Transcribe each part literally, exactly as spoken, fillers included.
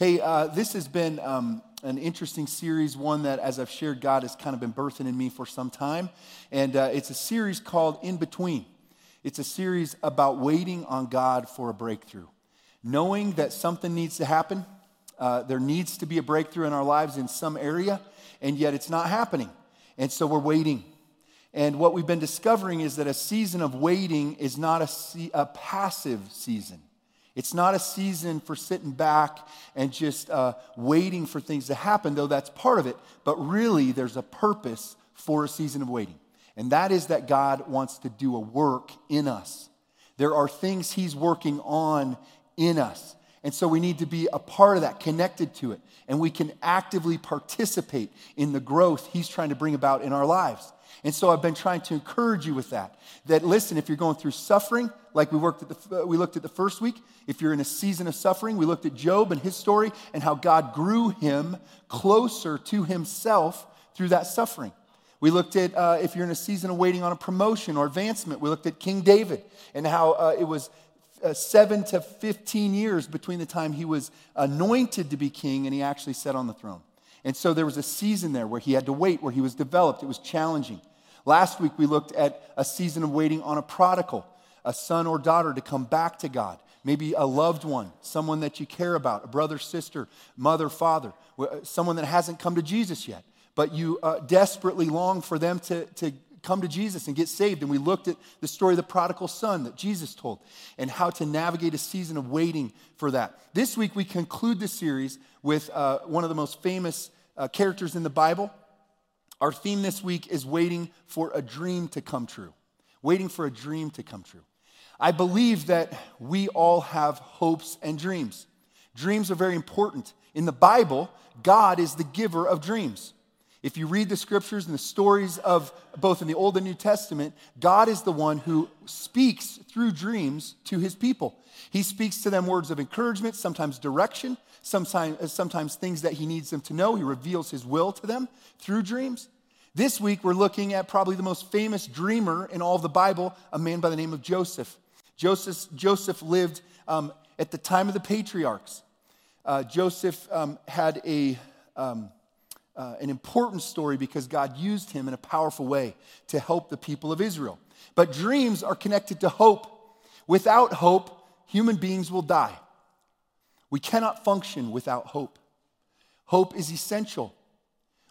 Hey, uh, this has been um, an interesting series, one that, as I've shared, God has kind of been birthing in me for some time. And uh, it's a series called In Between. It's a series about waiting on God for a breakthrough. Knowing that something needs to happen, uh, there needs to be a breakthrough in our lives in some area, and yet it's not happening. And so we're waiting. And what we've been discovering is that a season of waiting is not a, se- a passive season. It's not a season for sitting back and just uh, waiting for things to happen, though that's part of it. But really, there's a purpose for a season of waiting. And that is that God wants to do a work in us. There are things He's working on in us. And so we need to be a part of that, connected to it. And we can actively participate in the growth He's trying to bring about in our lives. And so I've been trying to encourage you with that. That, listen, if you're going through suffering, like we worked at the, we looked at the first week, if you're in a season of suffering, we looked at Job and his story and how God grew him closer to Himself through that suffering. We looked at uh, if you're in a season of waiting on a promotion or advancement, we looked at King David and how uh, it was uh, seven to fifteen years between the time he was anointed to be king and he actually sat on the throne. And so there was a season there where he had to wait, where he was developed. It was challenging. Last week, we looked at a season of waiting on a prodigal, a son or daughter to come back to God, maybe a loved one, someone that you care about, a brother, sister, mother, father, someone that hasn't come to Jesus yet, but you uh, desperately long for them to, to come to Jesus and get saved. And we looked at the story of the prodigal son that Jesus told and how to navigate a season of waiting for that. This week, we conclude the series with uh, one of the most famous uh, characters in the Bible. Our theme this week is waiting for a dream to come true. Waiting for a dream to come true. I believe that we all have hopes and dreams. Dreams are very important. In the Bible, God is the giver of dreams. If you read the scriptures and the stories of both in the Old and New Testament, God is the one who speaks through dreams to His people. He speaks to them words of encouragement, sometimes direction, sometimes, sometimes things that He needs them to know. He reveals His will to them through dreams. This week, we're looking at probably the most famous dreamer in all of the Bible, a man by the name of Joseph. Joseph, Joseph lived um, at the time of the patriarchs. Uh, Joseph um, had a... Um, Uh, an important story because God used him in a powerful way to help the people of Israel. But dreams are connected to hope. Without hope, human beings will die. We cannot function without hope. Hope is essential.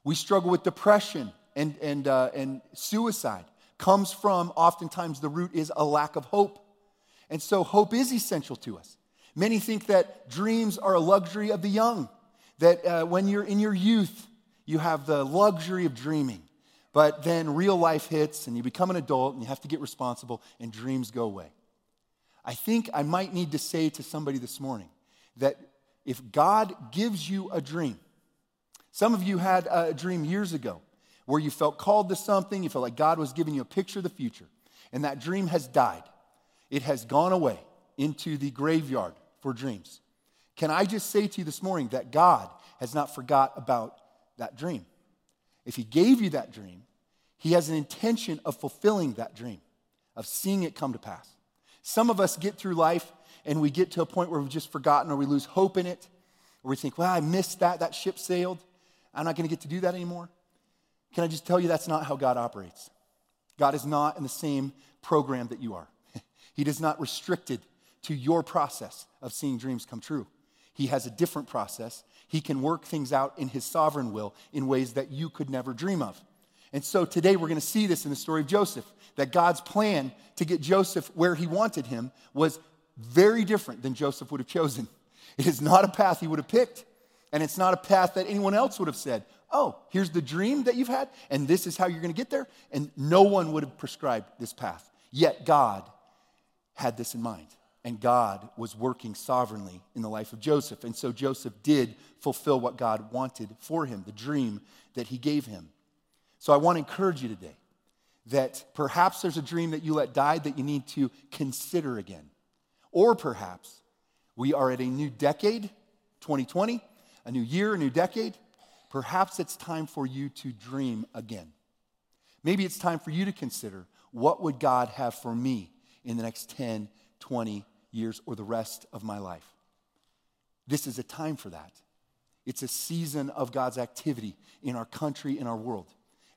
We struggle with depression and, and, uh, and suicide. Comes from, oftentimes the root is a lack of hope. And so hope is essential to us. Many think that dreams are a luxury of the young, that uh, when you're in your youth, you have the luxury of dreaming, but then real life hits and you become an adult and you have to get responsible and dreams go away. I think I might need to say to somebody this morning that if God gives you a dream, some of you had a dream years ago where you felt called to something, you felt like God was giving you a picture of the future, and that dream has died. It has gone away into the graveyard for dreams. Can I just say to you this morning that God has not forgot about that dream? If He gave you that dream, He has an intention of fulfilling that dream, of seeing it come to pass. Some of us get through life and we get to a point where we've just forgotten or we lose hope in it, or we think, well, I missed that, that ship sailed. I'm not going to get to do that anymore. Can I just tell you that's not how God operates? God is not in the same program that you are. He is not restricted to your process of seeing dreams come true. He has a different process. He can work things out in His sovereign will in ways that you could never dream of. And so today we're going to see this in the story of Joseph, that God's plan to get Joseph where He wanted him was very different than Joseph would have chosen. It is not a path he would have picked, and it's not a path that anyone else would have said, oh, here's the dream that you've had, and this is how you're going to get there, and no one would have prescribed this path. Yet God had this in mind. And God was working sovereignly in the life of Joseph. And so Joseph did fulfill what God wanted for him, the dream that He gave him. So I want to encourage you today that perhaps there's a dream that you let die that you need to consider again. Or perhaps we are at a new decade, twenty twenty, a new year, a new decade. Perhaps it's time for you to dream again. Maybe it's time for you to consider, what would God have for me in the next ten, twenty years, or the rest of my life? This is a time for that. It's a season of God's activity in our country, in our world.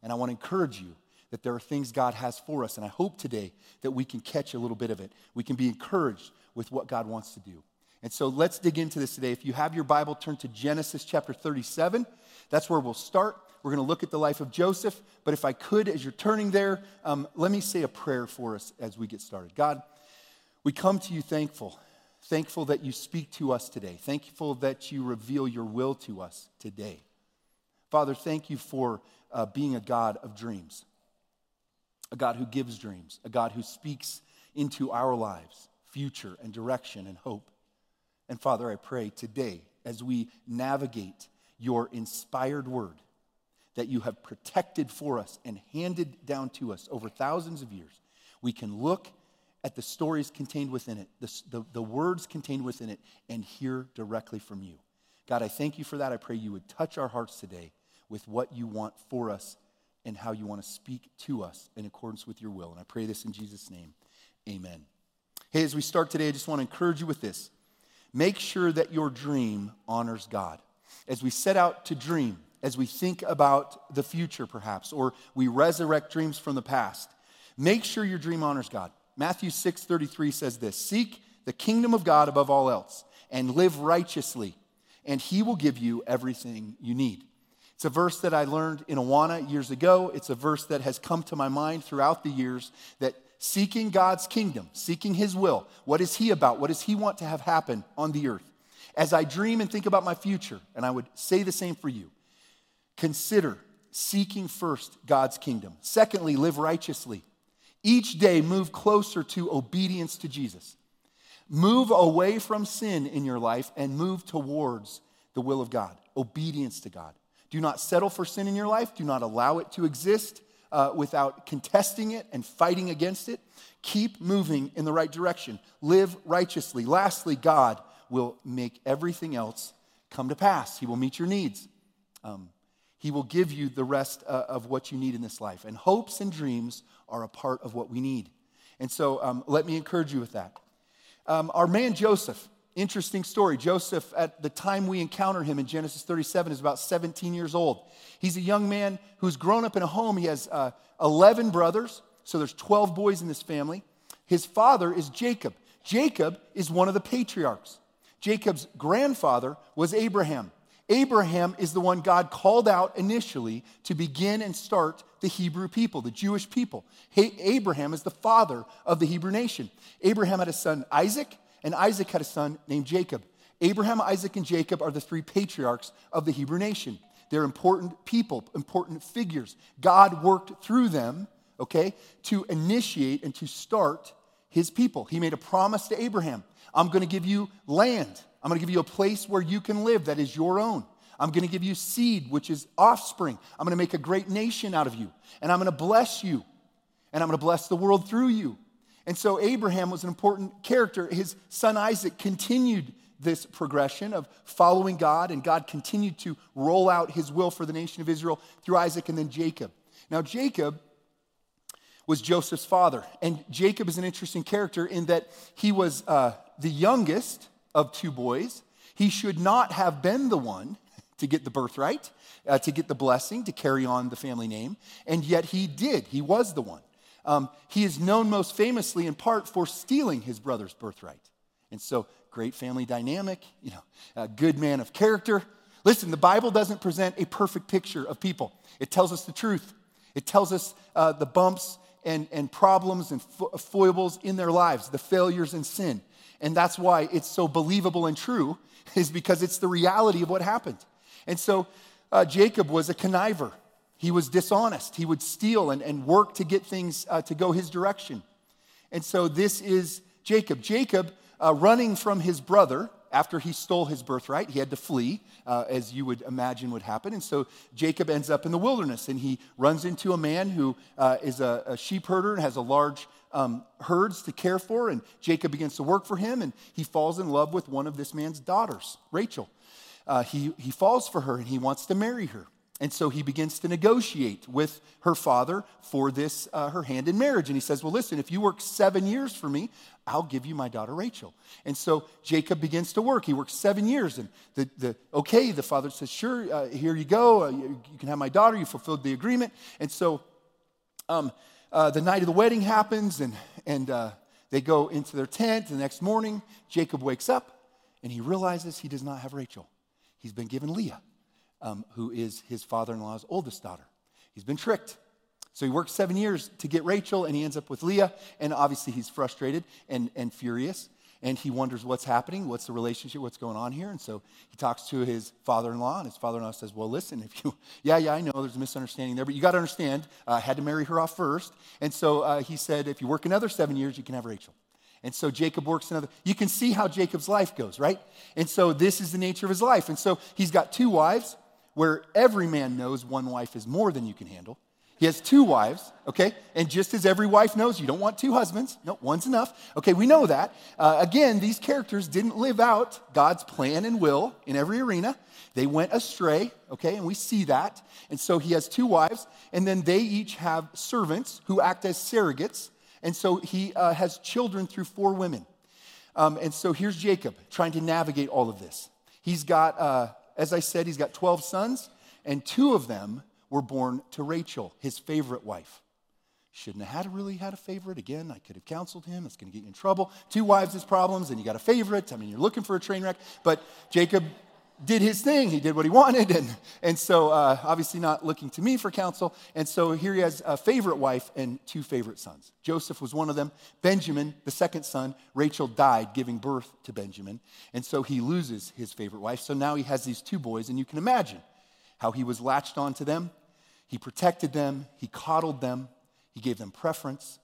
And I want to encourage you that there are things God has for us, and I hope today that we can catch a little bit of it. We can be encouraged with what God wants to do. And so let's dig into this today. If you have your Bible, turn to Genesis chapter thirty-seven. That's where we'll start. We're going to look at the life of Joseph. But if I could, as you're turning there, um, let me say a prayer for us as we get started. God, we come to you thankful, thankful that you speak to us today, thankful that you reveal your will to us today. Father, thank you for uh, being a God of dreams, a God who gives dreams, a God who speaks into our lives, future and direction and hope. And Father, I pray today, as we navigate your inspired word that you have protected for us and handed down to us over thousands of years, we can look at the stories contained within it, the, the, the words contained within it, and hear directly from you. God, I thank you for that. I pray you would touch our hearts today with what you want for us and how you want to speak to us in accordance with your will. And I pray this in Jesus' name, amen. Hey, as we start today, I just want to encourage you with this. Make sure that your dream honors God. As we set out to dream, as we think about the future perhaps, or we resurrect dreams from the past, make sure your dream honors God. Matthew six thirty-three says this, "Seek the kingdom of God above all else and live righteously, and he will give you everything you need." It's a verse that I learned in Awana years ago. It's a verse that has come to my mind throughout the years, that seeking God's kingdom, seeking his will. What is he about? What does he want to have happen on the earth? As I dream and think about my future, and I would say the same for you, consider seeking first God's kingdom. Secondly, live righteously. Each day, move closer to obedience to Jesus. Move away from sin in your life and move towards the will of God, obedience to God. Do not settle for sin in your life. Do not allow it to exist. Uh, without contesting it and fighting against it. Keep moving in the right direction. Live righteously. Lastly, God will make everything else come to pass. He will meet your needs. Um, he will give you the rest uh, of what you need in this life. And hopes and dreams are a part of what we need. And so um, let me encourage you with that. Um, our man Joseph, interesting story. Joseph, at the time we encounter him in Genesis thirty-seven, is about seventeen years old. He's a young man who's grown up in a home. He has uh, eleven brothers, so there's twelve boys in this family. His father is Jacob. Jacob is one of the patriarchs. Jacob's grandfather was Abraham. Abraham is the one God called out initially to begin and start the Hebrew people, the Jewish people. Hey, Abraham is the father of the Hebrew nation. Abraham had a son, Isaac. And Isaac had a son named Jacob. Abraham, Isaac, and Jacob are the three patriarchs of the Hebrew nation. They're important people, important figures. God worked through them, okay, to initiate and to start his people. He made a promise to Abraham. I'm going to give you land. I'm going to give you a place where you can live that is your own. I'm going to give you seed, which is offspring. I'm going to make a great nation out of you. And I'm going to bless you. And I'm going to bless the world through you. And so Abraham was an important character. His son Isaac continued this progression of following God, and God continued to roll out his will for the nation of Israel through Isaac and then Jacob. Now, Jacob was Joseph's father, and Jacob is an interesting character in that he was uh, the youngest of two boys. He should not have been the one to get the birthright, uh, to get the blessing, to carry on the family name, and yet he did. He was the one. Um, he is known most famously in part for stealing his brother's birthright. And so, great family dynamic, you know, a good man of character. Listen, the Bible doesn't present a perfect picture of people. It tells us the truth. It tells us uh, the bumps and, and problems and fo- foibles in their lives, the failures and sin. And that's why it's so believable and true, is because it's the reality of what happened. And so, uh, Jacob was a conniver. He was dishonest. He would steal and, and work to get things uh, to go his direction. And so this is Jacob. Jacob, uh, running from his brother after he stole his birthright, he had to flee, uh, as you would imagine would happen. And so Jacob ends up in the wilderness, and he runs into a man who uh, is a, a sheep herder and has a large um, herds to care for. And Jacob begins to work for him, and he falls in love with one of this man's daughters, Rachel. Uh, he, he falls for her, and he wants to marry her. And so he begins to negotiate with her father for this, uh, her hand in marriage. And he says, well, listen, if you work seven years for me, I'll give you my daughter Rachel. And so Jacob begins to work. He works seven years. And the, the okay, the father says, sure, uh, here you go. Uh, you, you can have my daughter. You fulfilled the agreement. And so um, uh, the night of the wedding happens, and, and uh, they go into their tent. The next morning, Jacob wakes up, and he realizes he does not have Rachel. He's been given Leah. Um, who is his father-in-law's oldest daughter. He's been tricked. So he works seven years to get Rachel, and he ends up with Leah, and obviously he's frustrated and, and furious, and he wonders what's happening, what's the relationship, what's going on here, and so he talks to his father-in-law, and his father-in-law says, well, listen, if you, yeah, yeah, I know there's a misunderstanding there, but you got to understand, uh, I had to marry her off first, and so uh, he said, if you work another seven years, you can have Rachel. And so Jacob works another. You can see how Jacob's life goes, right? And so this is the nature of his life, and so he's got two wives, where every man knows one wife is more than you can handle. He has two wives, okay? And just as every wife knows, you don't want two husbands. No, one's enough. Okay, we know that. Uh, again, these characters didn't live out God's plan and will in every arena. They went astray, okay? And we see that. And so he has two wives, and then they each have servants who act as surrogates. And so he uh, has children through four women. Um, and so here's Jacob trying to navigate all of this. He's got... Uh, As I said, he's got twelve sons, and two of them were born to Rachel, his favorite wife. Shouldn't have had, really had a favorite. Again, I could have counseled him. It's going to get you in trouble. Two wives is problems, and you got a favorite. I mean, you're looking for a train wreck. But Jacob did his thing. He did what he wanted, and, and so uh, obviously not looking to me for counsel. And so here he has a favorite wife and two favorite sons. Joseph was one of them. Benjamin, the second son, Rachel died giving birth to Benjamin. And so he loses his favorite wife. So now he has these two boys, and you can imagine how he was latched onto them. He protected them. He coddled them. He gave them preference.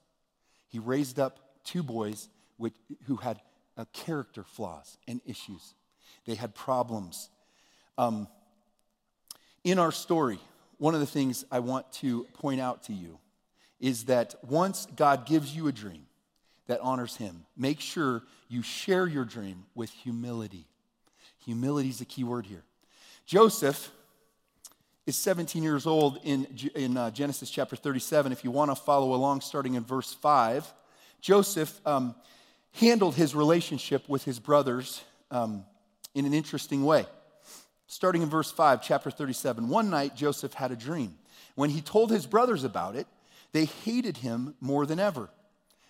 He raised up two boys with, who had uh, character flaws and issues. They had problems. Um, in our story, one of the things I want to point out to you is that once God gives you a dream that honors him, make sure you share your dream with humility. Humility is the key word here. Joseph is seventeen years old in, in uh, Genesis chapter thirty-seven. If you want to follow along, starting in verse five, Joseph um, handled his relationship with his brothers um in an interesting way. Starting in verse five, chapter thirty-seven, one night Joseph had a dream. When he told his brothers about it, they hated him more than ever.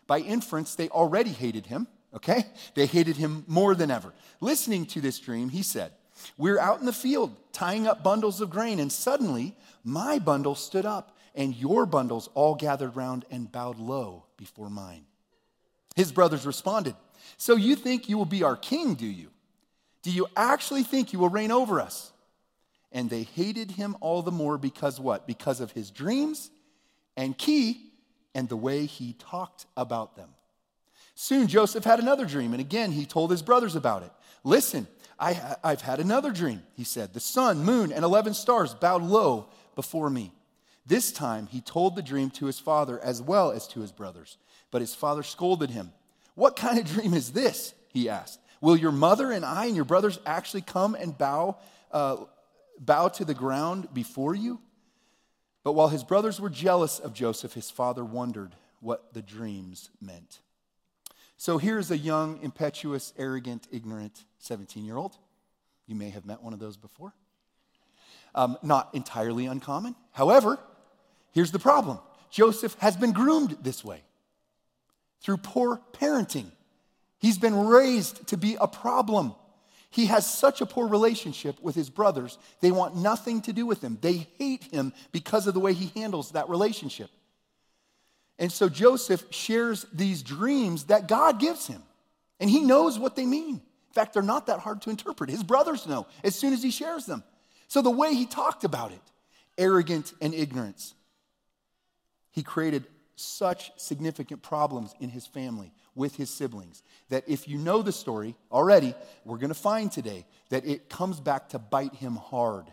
By inference, they already hated him, okay? They hated him more than ever. Listening to this dream, he said, "We're out in the field tying up bundles of grain, and suddenly my bundle stood up, and your bundles all gathered round and bowed low before mine." His brothers responded, "So you think you will be our king, do you? Do you actually think you will reign over us?" And they hated him all the more because what? Because of his dreams and key and the way he talked about them. Soon Joseph had another dream, and again he told his brothers about it. "Listen, I, I've had another dream," he said. "The sun, moon, and eleven stars bowed low before me." This time he told the dream to his father as well as to his brothers. But his father scolded him. "What kind of dream is this?" he asked. "Will your mother and I and your brothers actually come and bow uh, bow to the ground before you?" But while his brothers were jealous of Joseph, his father wondered what the dreams meant. So here's a young, impetuous, arrogant, ignorant seventeen-year-old. You may have met one of those before. Um, not entirely uncommon. However, here's the problem. Joseph has been groomed this way through poor parenting. He's been raised to be a problem. He has such a poor relationship with his brothers. They want nothing to do with him. They hate him because of the way he handles that relationship. And so Joseph shares these dreams that God gives him, and he knows what they mean. In fact, they're not that hard to interpret. His brothers know as soon as he shares them. So the way he talked about it, arrogant and ignorance, he created such significant problems in his family with his siblings that if you know the story already, we're going to find today that it comes back to bite him hard.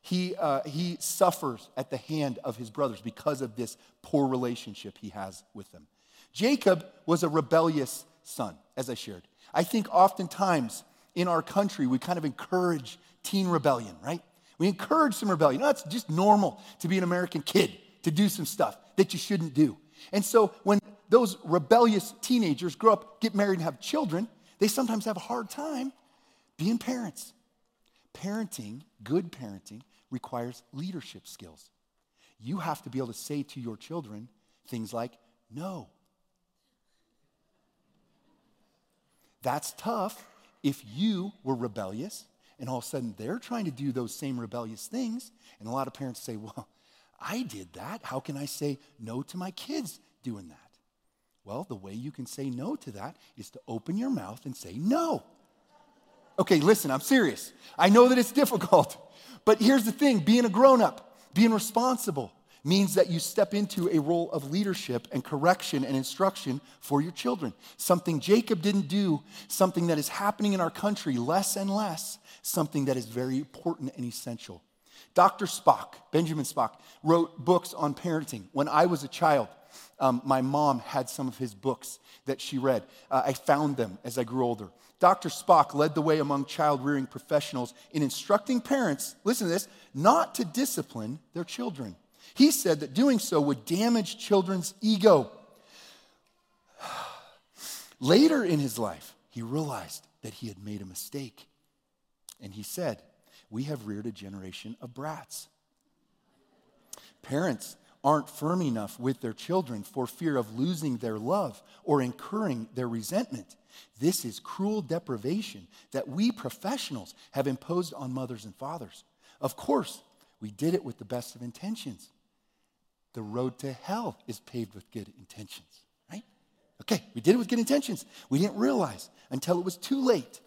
He uh, he suffers at the hand of his brothers because of this poor relationship he has with them. Jacob was a rebellious son, as I shared. I think oftentimes in our country, we kind of encourage teen rebellion, right? We encourage some rebellion. You know, that's just normal to be an American kid, to do some stuff that you shouldn't do. And so when those rebellious teenagers grow up, get married, and have children, they sometimes have a hard time being parents. Parenting, good parenting, requires leadership skills. You have to be able to say to your children things like, no. That's tough if you were rebellious and all of a sudden they're trying to do those same rebellious things. And a lot of parents say, well, I did that. How can I say no to my kids doing that? Well, the way you can say no to that is to open your mouth and say no. Okay, listen, I'm serious. I know that it's difficult, but here's the thing. Being a grown-up, being responsible means that you step into a role of leadership and correction and instruction for your children. Something Jacob didn't do, something that is happening in our country less and less, something that is very important and essential. Doctor Spock, Benjamin Spock, wrote books on parenting. When I was a child, um, my mom had some of his books that she read. Uh, I found them as I grew older. Doctor Spock led the way among child-rearing professionals in instructing parents, listen to this, not to discipline their children. He said that doing so would damage children's ego. Later in his life, he realized that he had made a mistake. And he said, we have reared a generation of brats. Parents aren't firm enough with their children for fear of losing their love or incurring their resentment. This is cruel deprivation that we professionals have imposed on mothers and fathers. Of course, we did it with the best of intentions. The road to hell is paved with good intentions, right? Okay, we did it with good intentions. We didn't realize until it was too late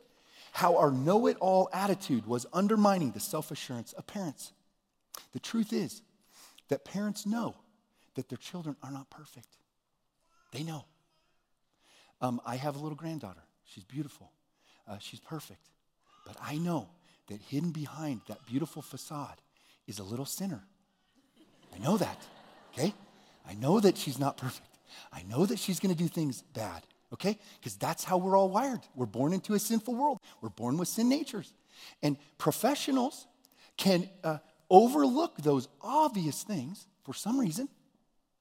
how our know-it-all attitude was undermining the self-assurance of parents. The truth is that parents know that their children are not perfect. They know. Um, I have a little granddaughter. She's beautiful. Uh, she's perfect. But I know that hidden behind that beautiful facade is a little sinner. I know that, okay? I know that she's not perfect. I know that she's gonna do things bad, okay? Because that's how we're all wired. We're born into a sinful world. We're born with sin natures. And professionals can uh, overlook those obvious things for some reason.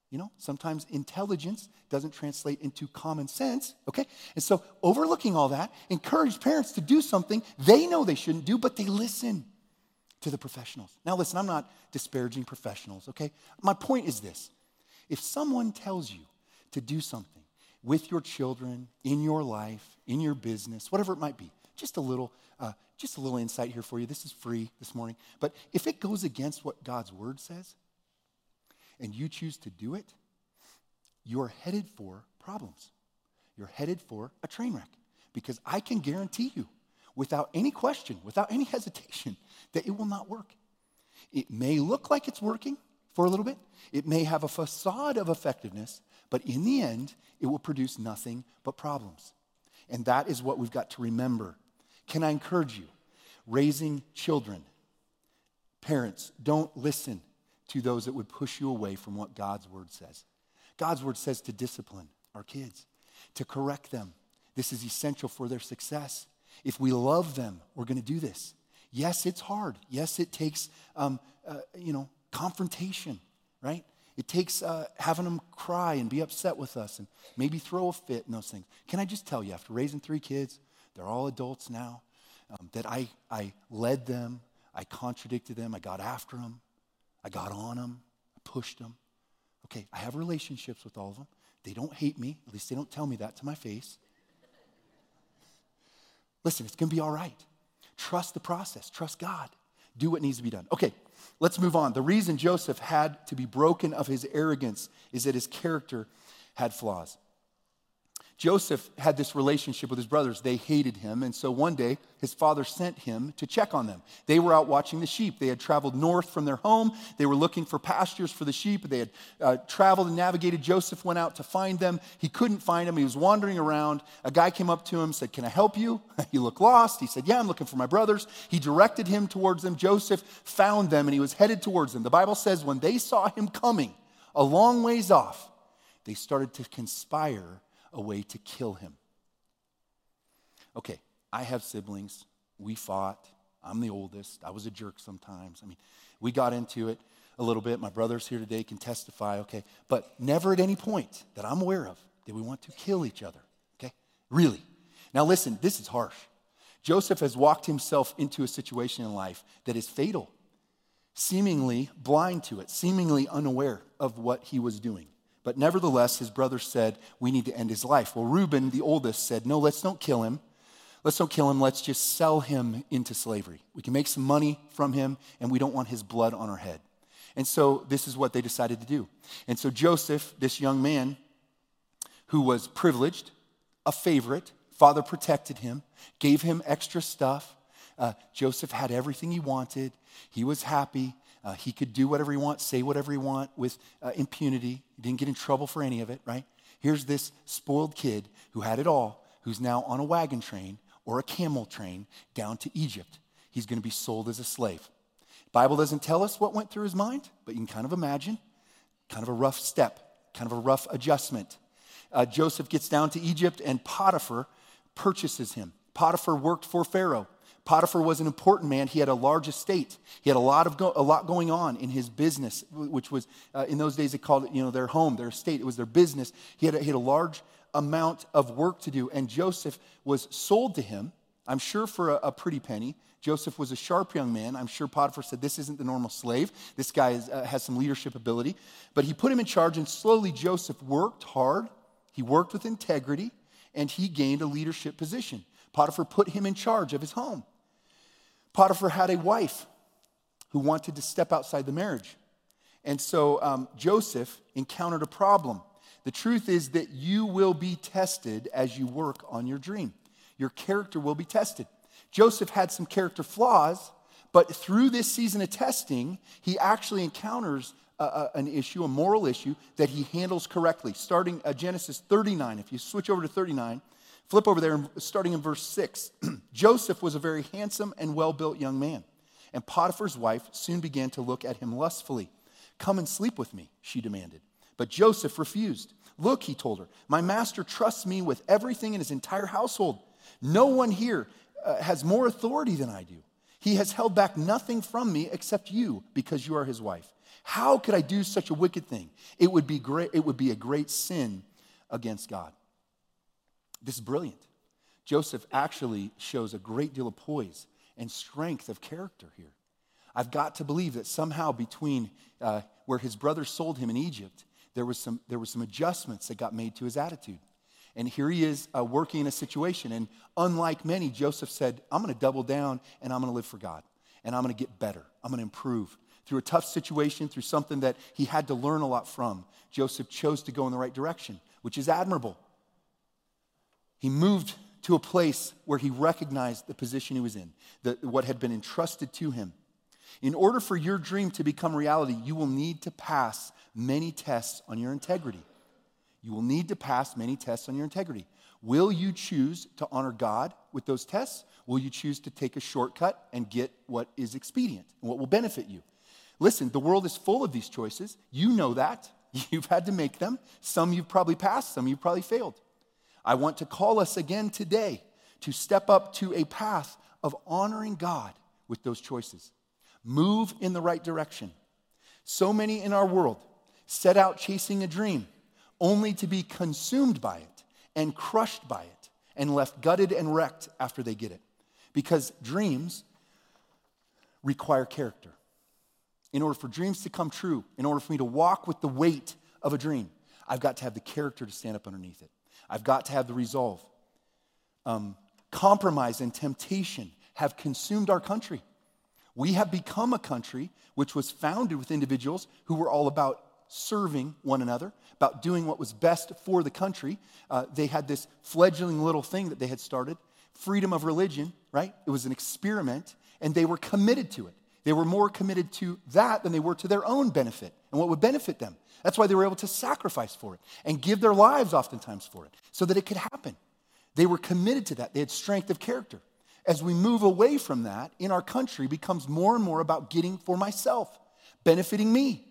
You know, sometimes intelligence doesn't translate into common sense, okay? And so overlooking all that, encourage parents to do something they know they shouldn't do, but they listen to the professionals. Now listen, I'm not disparaging professionals, okay? My point is this. If someone tells you to do something with your children, in your life, in your business, whatever it might be, just a little uh, just a little insight here for you. This is free this morning. But if it goes against what God's word says and you choose to do it, you're headed for problems. You're headed for a train wreck, because I can guarantee you, without any question, without any hesitation, that it will not work. It may look like it's working for a little bit. It may have a facade of effectiveness, but in the end, it will produce nothing but problems. And that is what we've got to remember. Can I encourage you? Raising children, parents, don't listen to those that would push you away from what God's word says. God's word says to discipline our kids, to correct them. This is essential for their success. If we love them, we're going to do this. Yes, it's hard. Yes, it takes, um, uh, you know, confrontation, right? It takes uh, having them cry and be upset with us and maybe throw a fit and those things. Can I just tell you, after raising three kids, they're all adults now, um, that I, I led them, I contradicted them, I got after them, I got on them, I pushed them. Okay, I have relationships with all of them. They don't hate me. At least they don't tell me that to my face. Listen, it's going to be all right. Trust the process. Trust God. Do what needs to be done. Okay, let's move on. The reason Joseph had to be broken of his arrogance is that his character had flaws. Joseph had this relationship with his brothers. They hated him, and so one day his father sent him to check on them. They were out watching the sheep. They had traveled north from their home. They were looking for pastures for the sheep. They had uh, traveled and navigated. Joseph went out to find them. He couldn't find them. He was wandering around. A guy came up to him, said, "Can I help you? You look lost." He said, "Yeah, I'm looking for my brothers." He directed him towards them. Joseph found them, and he was headed towards them. The Bible says when they saw him coming a long ways off, they started to conspire a way to kill him. Okay, I have siblings. We fought. I'm the oldest. I was a jerk sometimes. I mean, we got into it a little bit. My brothers here today can testify, okay? But never at any point that I'm aware of did we want to kill each other, okay? Really. Now listen, this is harsh. Joseph has walked himself into a situation in life that is fatal, seemingly blind to it, seemingly unaware of what he was doing. But nevertheless, his brother said, we need to end his life. Well, Reuben, the oldest, said, no, let's don't kill him. Let's don't kill him. Let's just sell him into slavery. We can make some money from him, and we don't want his blood on our head. And so this is what they decided to do. And so Joseph, this young man who was privileged, a favorite, father protected him, gave him extra stuff. Uh, Joseph had everything he wanted. He was happy. Uh, he could do whatever he wants, say whatever he wants with uh, impunity. He didn't get in trouble for any of it, right? Here's this spoiled kid who had it all, who's now on a wagon train or a camel train down to Egypt. He's going to be sold as a slave. Bible doesn't tell us what went through his mind, but you can kind of imagine. Kind of a rough step, kind of a rough adjustment. Uh, Joseph gets down to Egypt and Potiphar purchases him. Potiphar worked for Pharaoh. Potiphar was an important man. He had a large estate. He had a lot of go- a lot going on in his business, which was, uh, in those days they called it, you know, their home, their estate. It was their business. He had, a, he had a large amount of work to do, and Joseph was sold to him, I'm sure for a, a pretty penny. Joseph was a sharp young man. I'm sure Potiphar said, this isn't the normal slave. This guy is, uh, has some leadership ability. But he put him in charge, and slowly Joseph worked hard. He worked with integrity, and he gained a leadership position. Potiphar put him in charge of his home. Potiphar had a wife who wanted to step outside the marriage. And so um, Joseph encountered a problem. The truth is that you will be tested as you work on your dream. Your character will be tested. Joseph had some character flaws, but through this season of testing, he actually encounters a, a, an issue, a moral issue, that he handles correctly. Starting uh, Genesis thirty-nine, if you switch over to thirty-nine, flip over there, starting in verse six. Joseph was a very handsome and well-built young man, and Potiphar's wife soon began to look at him lustfully. Come and sleep with me, she demanded. But Joseph refused. Look, he told her, my master trusts me with everything in his entire household. No one here uh, has more authority than I do. He has held back nothing from me except you, because you are his wife. How could I do such a wicked thing? It would be great. It would be a great sin against God. This is brilliant. Joseph actually shows a great deal of poise and strength of character here. I've got to believe that somehow between uh, where his brother sold him in Egypt, there was some there was some adjustments that got made to his attitude. And here he is uh, working in a situation. And unlike many, Joseph said, I'm going to double down and I'm going to live for God. And I'm going to get better. I'm going to improve. Through a tough situation, through something that he had to learn a lot from, Joseph chose to go in the right direction, which is admirable. He moved to a place where he recognized the position he was in, the, what had been entrusted to him. In order for your dream to become reality, you will need to pass many tests on your integrity. You will need to pass many tests on your integrity. Will you choose to honor God with those tests? Will you choose to take a shortcut and get what is expedient and what will benefit you? Listen, the world is full of these choices. You know that. You've had to make them. Some you've probably passed, some you've probably failed. I want to call us again today to step up to a path of honoring God with those choices. Move in the right direction. So many in our world set out chasing a dream only to be consumed by it and crushed by it and left gutted and wrecked after they get it, because dreams require character. In order for dreams to come true, in order for me to walk with the weight of a dream, I've got to have the character to stand up underneath it. I've got to have the resolve. Um, compromise and temptation have consumed our country. We have become a country which was founded with individuals who were all about serving one another, about doing what was best for the country. Uh, they had this fledgling little thing that they had started, freedom of religion, right? It was an experiment, and they were committed to it. They were more committed to that than they were to their own benefit and what would benefit them. That's why they were able to sacrifice for it and give their lives oftentimes for it so that it could happen. They were committed to that. They had strength of character. As we move away from that, in our country becomes more and more about getting for myself, benefiting me.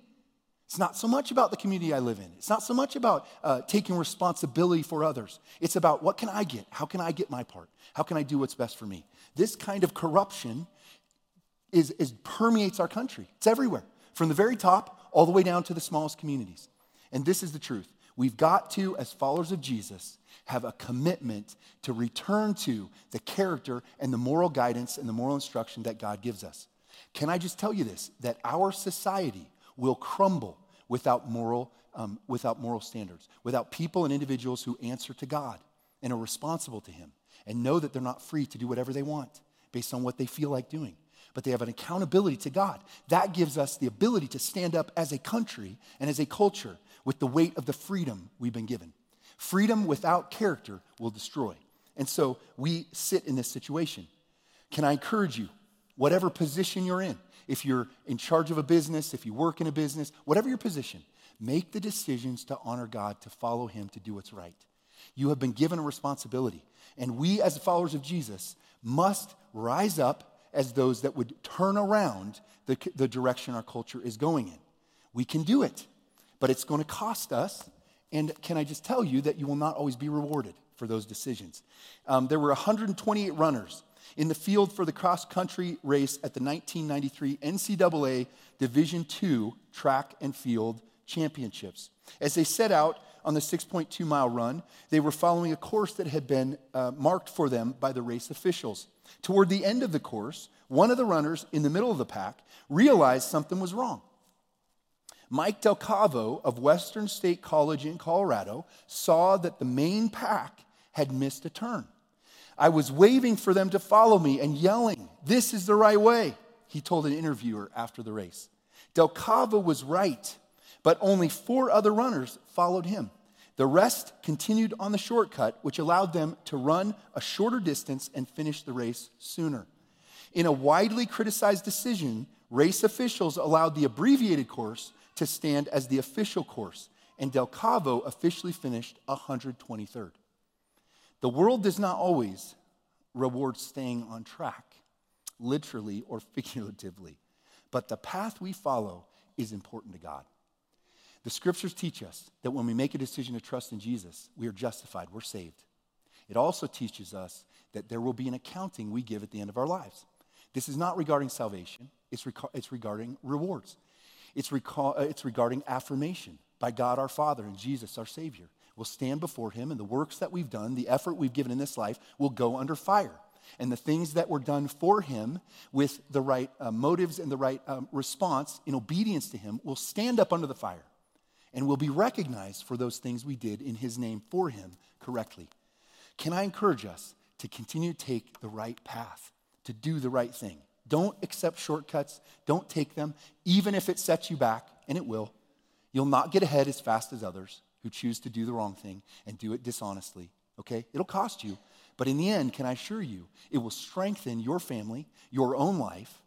It's not so much about the community I live in. It's not so much about uh, taking responsibility for others. It's about what can I get? How can I get my part? How can I do what's best for me? This kind of corruption is, is permeates our country. It's everywhere, from the very top all the way down to the smallest communities. And this is the truth. We've got to, as followers of Jesus, have a commitment to return to the character and the moral guidance and the moral instruction that God gives us. Can I just tell you this, that our society will crumble without moral, um, without moral standards, without people and individuals who answer to God and are responsible to him and know that they're not free to do whatever they want based on what they feel like doing, but they have an accountability to God. That gives us the ability to stand up as a country and as a culture with the weight of the freedom we've been given. Freedom without character will destroy. And so we sit in this situation. Can I encourage you, whatever position you're in, if you're in charge of a business, if you work in a business, whatever your position, make the decisions to honor God, to follow him, to do what's right. You have been given a responsibility. And we as followers of Jesus must rise up as those that would turn around the, the direction our culture is going in. We can do it, but it's going to cost us. And can I just tell you that you will not always be rewarded for those decisions? Um, there were one hundred twenty-eight runners in the field for the cross-country race at the nineteen ninety-three N C double A Division two Track and Field Championships. As they set out on the six point two mile run, they were following a course that had been uh, marked for them by the race officials. Toward the end of the course, one of the runners in the middle of the pack realized something was wrong. Mike Delcavo of Western State College in Colorado saw that the main pack had missed a turn. I was waving for them to follow me and yelling, "This is the right way," he told an interviewer after the race. Delcavo was right, but only four other runners followed him. The rest continued on the shortcut, which allowed them to run a shorter distance and finish the race sooner. In a widely criticized decision, race officials allowed the abbreviated course to stand as the official course, and Delcavo officially finished one hundred twenty-third. The world does not always reward staying on track, literally or figuratively, but the path we follow is important to God. The scriptures teach us that when we make a decision to trust in Jesus, we are justified, we're saved. It also teaches us that there will be an accounting we give at the end of our lives. This is not regarding salvation, it's, rec- it's regarding rewards. It's, recall- it's regarding affirmation by God our Father and Jesus our Savior. We'll stand before him, and the works that we've done, the effort we've given in this life, will go under fire. And the things that were done for him with the right uh, motives and the right um, response in obedience to him will stand up under the fire and will be recognized for those things we did in his name for him correctly. Can I encourage us to continue to take the right path, to do the right thing? Don't accept shortcuts. Don't take them, even if it sets you back, and it will. You'll not get ahead as fast as others who choose to do the wrong thing and do it dishonestly, okay? It'll cost you, but in the end, can I assure you, it will strengthen your family, your own life,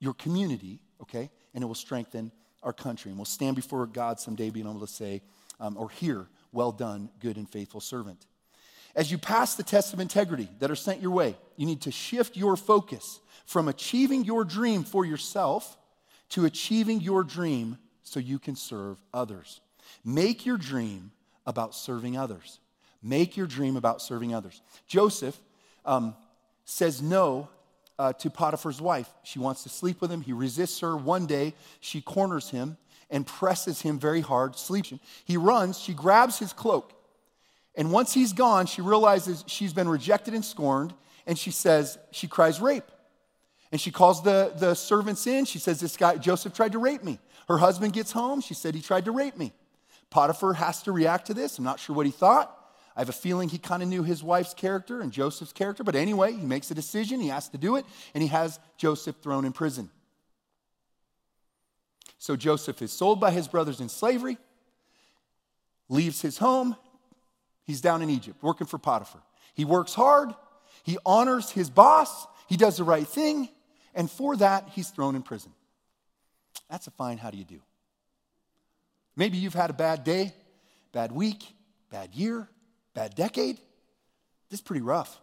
your community, okay? And it will strengthen our country, and we'll stand before God someday being able to say, um, or hear, "Well done, good and faithful servant." As you pass the tests of integrity that are sent your way, you need to shift your focus from achieving your dream for yourself to achieving your dream so you can serve others. Make your dream about serving others. Make your dream about serving others. Joseph um, says no uh, to Potiphar's wife. She wants to sleep with him. He resists her. One day, she corners him and presses him very hard. Sleep. He runs. She grabs his cloak. And once he's gone, she realizes she's been rejected and scorned, and she says, she cries rape. And she calls the, the servants in. She says, "This guy, Joseph, tried to rape me." Her husband gets home. She said, "He tried to rape me." Potiphar has to react to this. I'm not sure what he thought. I have a feeling he kind of knew his wife's character and Joseph's character, but anyway, he makes a decision. He has to do it, and he has Joseph thrown in prison. So Joseph is sold by his brothers in slavery, leaves his home. He's down in Egypt working for Potiphar. He works hard. He honors his boss. He does the right thing. And for that, he's thrown in prison. That's a fine how do you do. Maybe you've had a bad day, bad week, bad year, bad decade. This is pretty rough.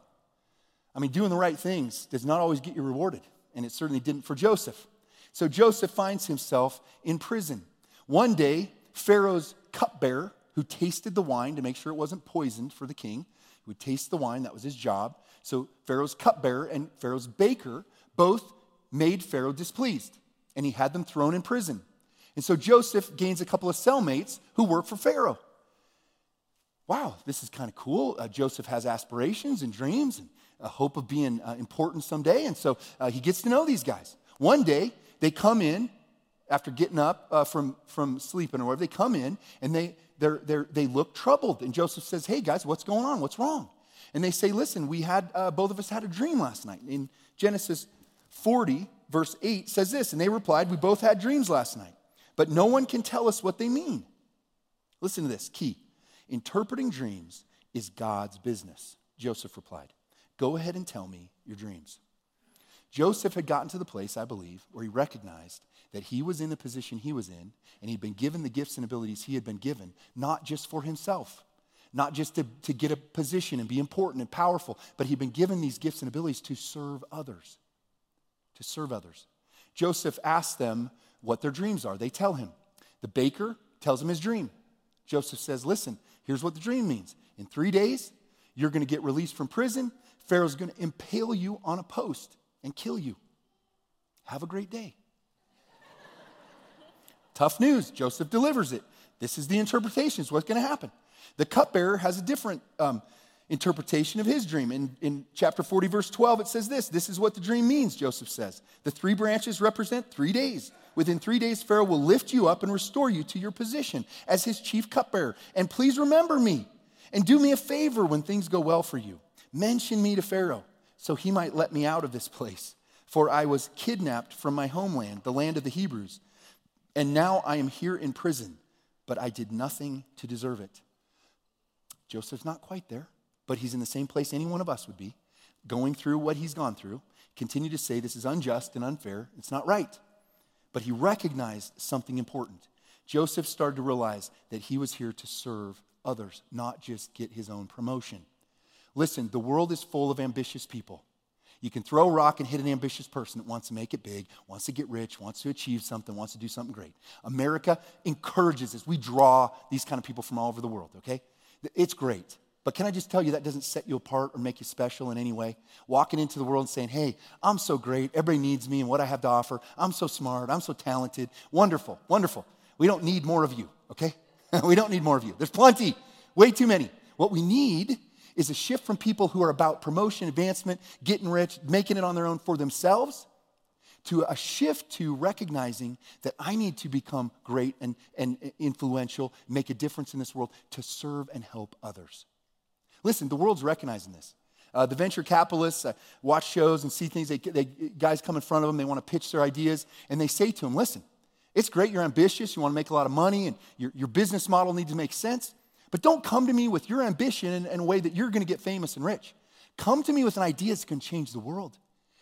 I mean, doing the right things does not always get you rewarded, and it certainly didn't for Joseph. So Joseph finds himself in prison. One day, Pharaoh's cupbearer, who tasted the wine to make sure it wasn't poisoned for the king, who would taste the wine, that was his job. So Pharaoh's cupbearer and Pharaoh's baker both made Pharaoh displeased, and he had them thrown in prison. And so Joseph gains a couple of cellmates who work for Pharaoh. Wow, this is kind of cool. Uh, Joseph has aspirations and dreams and a hope of being uh, important someday. And so uh, he gets to know these guys. One day, they come in after getting up uh, from, from sleeping or whatever. They come in and they they're, they're, they look troubled. And Joseph says, "Hey, guys, what's going on? What's wrong?" And they say, "Listen, we had uh, both of us had a dream last night." In Genesis forty, verse eight says this, and they replied, "We both had dreams last night, but no one can tell us what they mean." Listen to this, key. "Interpreting dreams is God's business," Joseph replied. "Go ahead and tell me your dreams." Joseph had gotten to the place, I believe, where he recognized that he was in the position he was in, and he'd been given the gifts and abilities he had been given, not just for himself, not just to, to get a position and be important and powerful, but he'd been given these gifts and abilities to serve others, to serve others. Joseph asked them what their dreams are. They tell him. The baker tells him his dream. Joseph says, "Listen, here's what the dream means. In three days, you're going to get released from prison. Pharaoh's going to impale you on a post and kill you. Have a great day." Tough news. Joseph delivers it. This is the interpretation. It's what's going to happen. The cupbearer has a different um, interpretation of his dream. In, in chapter forty, verse twelve, it says this. "This is what the dream means," Joseph says. "The three branches represent three days. Within three days, Pharaoh will lift you up and restore you to your position as his chief cupbearer. And please remember me and do me a favor when things go well for you. Mention me to Pharaoh so he might let me out of this place. For I was kidnapped from my homeland, the land of the Hebrews. And now I am here in prison, but I did nothing to deserve it." Joseph's not quite there, but he's in the same place any one of us would be, going through what he's gone through, continue to say this is unjust and unfair, it's not right. But he recognized something important. Joseph started to realize that he was here to serve others, not just get his own promotion. Listen, the world is full of ambitious people. You can throw a rock and hit an ambitious person that wants to make it big, wants to get rich, wants to achieve something, wants to do something great. America encourages this. We draw these kind of people from all over the world, okay? It's great. But can I just tell you that doesn't set you apart or make you special in any way? Walking into the world and saying, "Hey, I'm so great. Everybody needs me and what I have to offer. I'm so smart. I'm so talented. Wonderful, wonderful. We don't need more of you, okay?" We don't need more of you. There's plenty, way too many. What we need is a shift from people who are about promotion, advancement, getting rich, making it on their own for themselves, to a shift to recognizing that I need to become great and, and influential, make a difference in this world, to serve and help others. Listen, the world's recognizing this. Uh, the venture capitalists uh, watch shows and see things. They, they, guys come in front of them. They want to pitch their ideas. And they say to them, "Listen, it's great. You're ambitious. You want to make a lot of money. And your, your business model needs to make sense. But don't come to me with your ambition in, in a way that you're going to get famous and rich. Come to me with an idea that's going to change the world.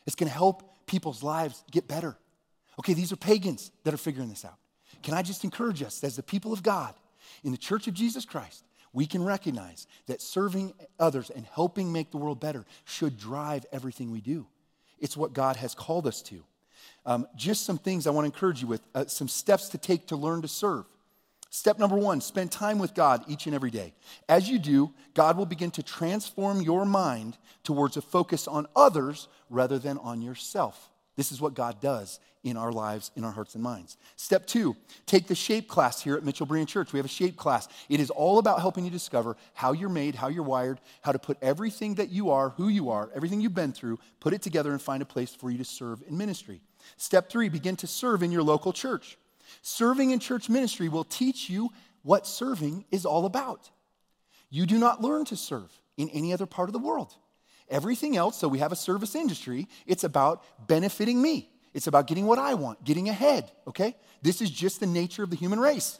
It's going to help people's lives get better." Okay, these are pagans that are figuring this out. Can I just encourage us as the people of God in the Church of Jesus Christ, we can recognize that serving others and helping make the world better should drive everything we do. It's what God has called us to. Um, just some things I want to encourage you with, uh, some steps to take to learn to serve. Step number one, spend time with God each and every day. As you do, God will begin to transform your mind towards a focus on others rather than on yourself. This is what God does in our lives, in our hearts and minds. Step two, take the SHAPE class here at Mitchell Brian Church. We have a SHAPE class. It is all about helping you discover how you're made, how you're wired, how to put everything that you are, who you are, everything you've been through, put it together and find a place for you to serve in ministry. Step three, begin to serve in your local church. Serving in church ministry will teach you what serving is all about. You do not learn to serve in any other part of the world. Everything else, so we have a service industry, it's about benefiting me. It's about getting what I want, getting ahead, okay? This is just the nature of the human race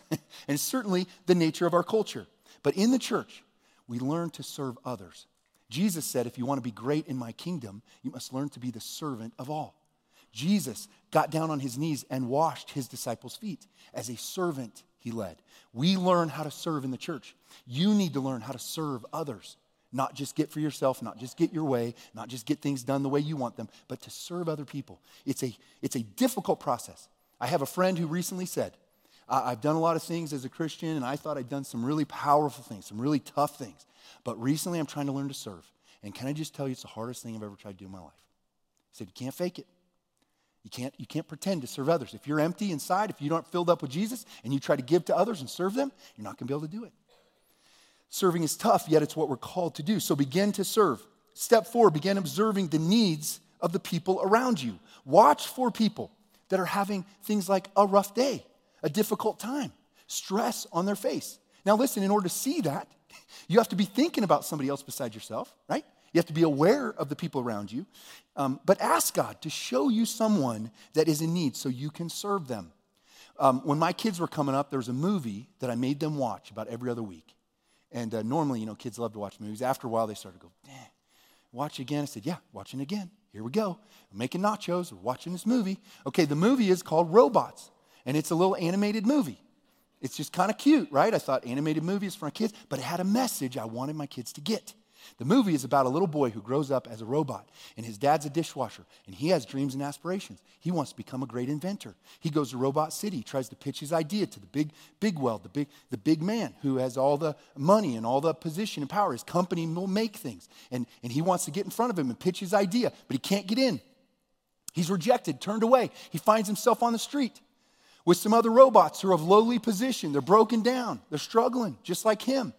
and certainly the nature of our culture. But in the church, we learn to serve others. Jesus said, "If you want to be great in my kingdom, you must learn to be the servant of all." Jesus got down on his knees and washed his disciples' feet. As a servant, he led. We learn how to serve in the church. You need to learn how to serve others. Not just get for yourself, not just get your way, not just get things done the way you want them, but to serve other people. It's a, it's a difficult process. I have a friend who recently said, "I've done a lot of things as a Christian, and I thought I'd done some really powerful things, some really tough things. But recently I'm trying to learn to serve. And can I just tell you, it's the hardest thing I've ever tried to do in my life." He said, "You can't fake it. You can't, you can't pretend to serve others. If you're empty inside, if you aren't filled up with Jesus and you try to give to others and serve them, you're not going to be able to do it. Serving is tough, yet it's what we're called to do. So begin to serve. Step four, begin observing the needs of the people around you. Watch for people that are having things like a rough day, a difficult time, stress on their face. Now listen, in order to see that, you have to be thinking about somebody else besides yourself, right? You have to be aware of the people around you. Um, but ask God to show you someone that is in need so you can serve them. Um, when my kids were coming up, there was a movie that I made them watch about every other week. And uh, normally, you know, kids love to watch movies. After a while, they started to go, "Dang, watch again." I said, "Yeah, watching again. Here we go. I'm making nachos. We're watching this movie." Okay, the movie is called Robots, and it's a little animated movie. It's just kind of cute, right? I thought animated movies for my kids, but it had a message I wanted my kids to get. The movie is about a little boy who grows up as a robot, and his dad's a dishwasher, and he has dreams and aspirations. He wants to become a great inventor. He goes to Robot City, tries to pitch his idea to the big Bigweld, the big the big man who has all the money and all the position and power. His company will make things, and, and he wants to get in front of him and pitch his idea, but he can't get in. He's rejected, turned away. He finds himself on the street with some other robots who are of lowly position. They're broken down. They're struggling, just like him.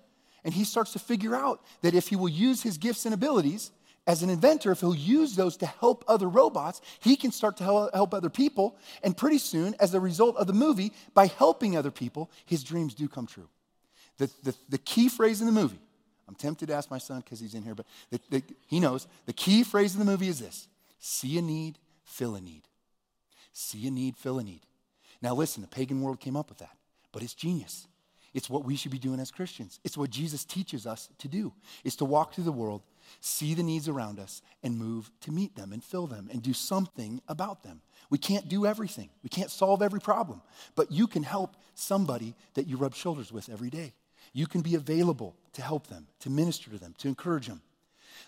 And he starts to figure out that if he will use his gifts and abilities as an inventor, if he'll use those to help other robots, he can start to help other people. And pretty soon, as a result of the movie, by helping other people, his dreams do come true. The, the, the key phrase in the movie, I'm tempted to ask my son because he's in here, but the, the, he knows. The key phrase in the movie is this: see a need, fill a need. See a need, fill a need. Now listen, the pagan world came up with that, but it's genius. It's what we should be doing as Christians. It's what Jesus teaches us to do, is to walk through the world, see the needs around us, and move to meet them and fill them and do something about them. We can't do everything. We can't solve every problem, but you can help somebody that you rub shoulders with every day. You can be available to help them, to minister to them, to encourage them.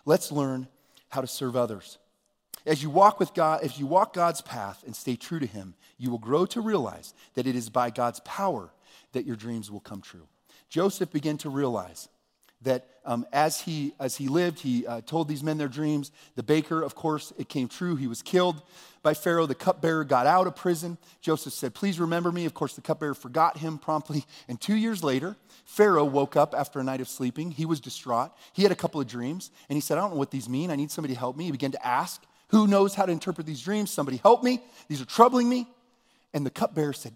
Let's learn how to serve others. As you walk with God, as you walk God's path and stay true to him, you will grow to realize that it is by God's power that your dreams will come true. Joseph began to realize that um, as he as he lived, he uh, told these men their dreams. The baker, of course, it came true. He was killed by Pharaoh. The cupbearer got out of prison. Joseph said, "Please remember me." Of course, the cupbearer forgot him promptly. And two years later, Pharaoh woke up after a night of sleeping. He was distraught. He had a couple of dreams. And he said, "I don't know what these mean. I need somebody to help me." He began to ask, "Who knows how to interpret these dreams? Somebody help me. These are troubling me." And the cupbearer said,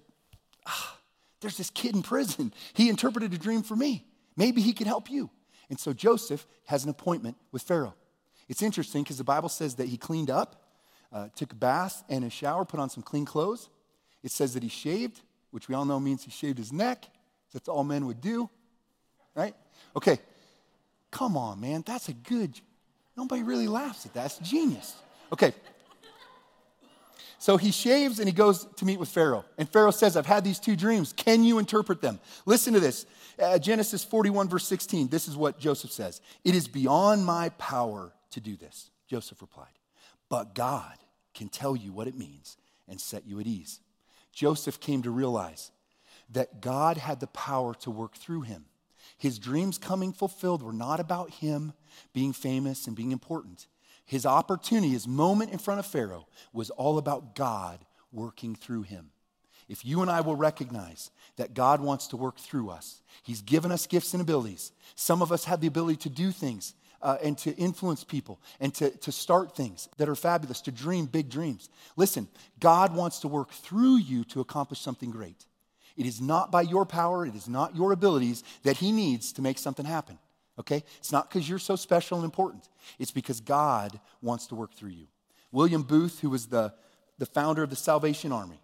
"Ah, there's this kid in prison. He interpreted a dream for me. Maybe he can help you." And so Joseph has an appointment with Pharaoh. It's interesting because the Bible says that he cleaned up, uh, took a bath and a shower, put on some clean clothes. It says that he shaved, which we all know means he shaved his neck. That's all men would do, right? Okay, come on, man. That's a good, nobody really laughs at that. That's genius. Okay. So he shaves and he goes to meet with Pharaoh. And Pharaoh says, "I've had these two dreams. Can you interpret them?" Listen to this. Uh, Genesis forty-one, verse sixteen. This is what Joseph says. "It is beyond my power to do this," Joseph replied. "But God can tell you what it means and set you at ease." Joseph came to realize that God had the power to work through him. His dreams coming fulfilled were not about him being famous and being important. His opportunity, his moment in front of Pharaoh was all about God working through him. If you and I will recognize that God wants to work through us, he's given us gifts and abilities. Some of us have the ability to do things uh, and to influence people and to, to start things that are fabulous, to dream big dreams. Listen, God wants to work through you to accomplish something great. It is not by your power, it is not your abilities that he needs to make something happen. Okay? It's not because you're so special and important. It's because God wants to work through you. William Booth, who was the, the founder of the Salvation Army,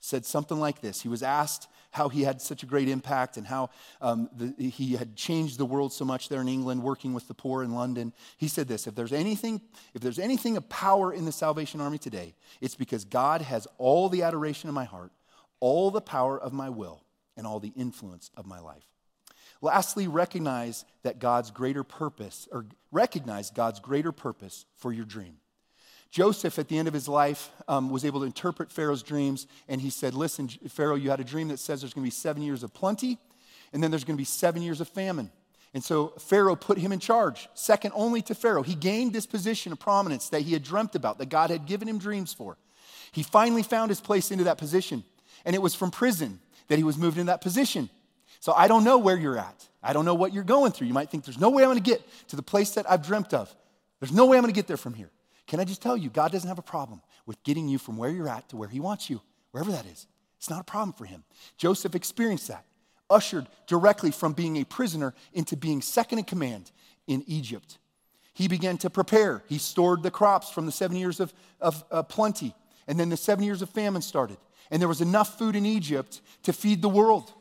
said something like this. He was asked how he had such a great impact and how um, the, he had changed the world so much there in England, working with the poor in London. He said this: if there's anything, if there's anything of power in the Salvation Army today, it's because God has all the adoration of my heart, all the power of my will, and all the influence of my life. Lastly, recognize that God's greater purpose, or recognize God's greater purpose for your dream. Joseph, at the end of his life, um, was able to interpret Pharaoh's dreams, and he said, "Listen, Pharaoh, you had a dream that says there's going to be seven years of plenty, and then there's going to be seven years of famine." And so Pharaoh put him in charge, second only to Pharaoh. He gained this position of prominence that he had dreamt about, that God had given him dreams for. He finally found his place into that position. And it was from prison that he was moved into that position. So I don't know where you're at. I don't know what you're going through. You might think, there's no way I'm going to get to the place that I've dreamt of. There's no way I'm going to get there from here. Can I just tell you, God doesn't have a problem with getting you from where you're at to where he wants you, wherever that is. It's not a problem for him. Joseph experienced that, ushered directly from being a prisoner into being second in command in Egypt. He began to prepare. He stored the crops from the seven years of, of uh, plenty. And then the seven years of famine started. And there was enough food in Egypt to feed the world.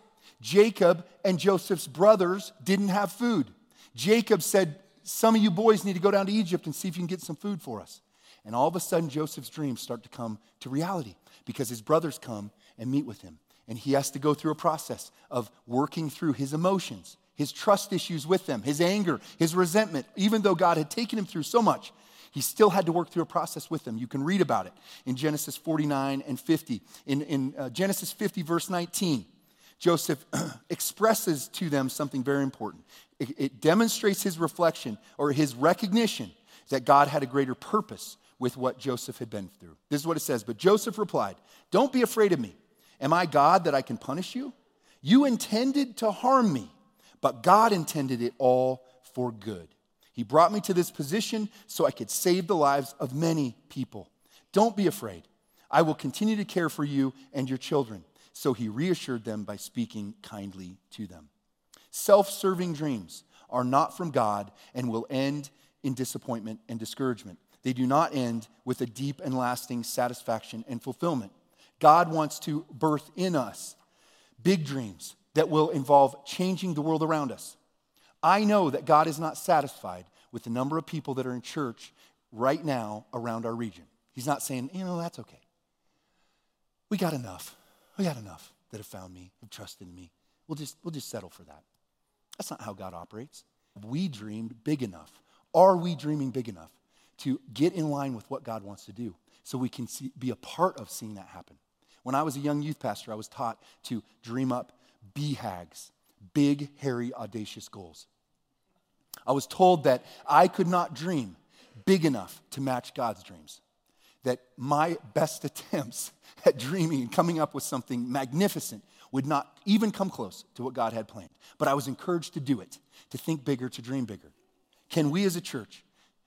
Jacob and Joseph's brothers didn't have food. Jacob said, some of you boys need to go down to Egypt and see if you can get some food for us. And all of a sudden, Joseph's dreams start to come to reality because his brothers come and meet with him. And he has to go through a process of working through his emotions, his trust issues with them, his anger, his resentment. Even though God had taken him through so much, he still had to work through a process with them. You can read about it in Genesis forty-nine and fifty. In, in uh, Genesis fifty, verse nineteen, Joseph expresses to them something very important. It, it demonstrates his reflection or his recognition that God had a greater purpose with what Joseph had been through. This is what it says, but Joseph replied, "Don't be afraid of me. Am I God that I can punish you? You intended to harm me, but God intended it all for good. He brought me to this position so I could save the lives of many people. Don't be afraid. I will continue to care for you and your children." So he reassured them by speaking kindly to them. Self-serving dreams are not from God and will end in disappointment and discouragement. They do not end with a deep and lasting satisfaction and fulfillment. God wants to birth in us big dreams that will involve changing the world around us. I know that God is not satisfied with the number of people that are in church right now around our region. He's not saying, you know, that's okay. We got enough. We got enough that have found me, have trusted in me. We'll just, we'll just settle for that. That's not how God operates. We dreamed big enough. Are we dreaming big enough to get in line with what God wants to do so we can see, be a part of seeing that happen? When I was a young youth pastor, I was taught to dream up B HAGs, big, hairy, audacious goals. I was told that I could not dream big enough to match God's dreams, that my best attempts at dreaming and coming up with something magnificent would not even come close to what God had planned. But I was encouraged to do it, to think bigger, to dream bigger. Can we as a church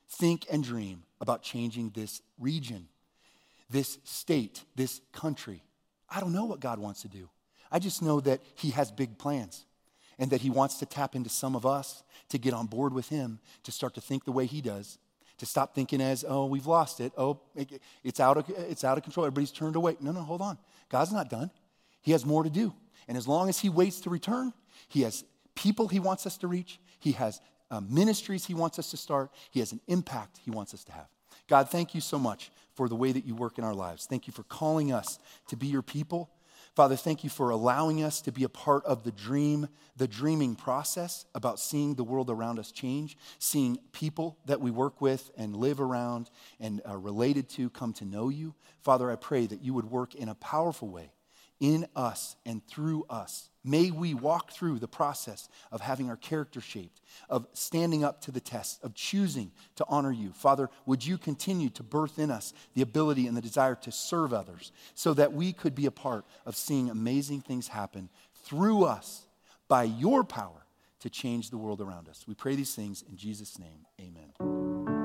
think and dream about changing this region, this state, this country? I don't know what God wants to do. I just know that he has big plans and that he wants to tap into some of us to get on board with him, to start to think the way he does, to stop thinking as, oh, we've lost it. Oh, it's out of, it's out of control. Everybody's turned away. No, no, hold on. God's not done. He has more to do. And as long as he waits to return, he has people he wants us to reach. He has uh, ministries he wants us to start. He has an impact he wants us to have. God, thank you so much for the way that you work in our lives. Thank you for calling us to be your people. Father, thank you for allowing us to be a part of the dream, the dreaming process about seeing the world around us change, seeing people that we work with and live around and are related to come to know you. Father, I pray that you would work in a powerful way in us and through us. May we walk through the process of having our character shaped, of standing up to the test, of choosing to honor you. Father, would you continue to birth in us the ability and the desire to serve others so that we could be a part of seeing amazing things happen through us by your power to change the world around us. We pray these things in Jesus' name, amen.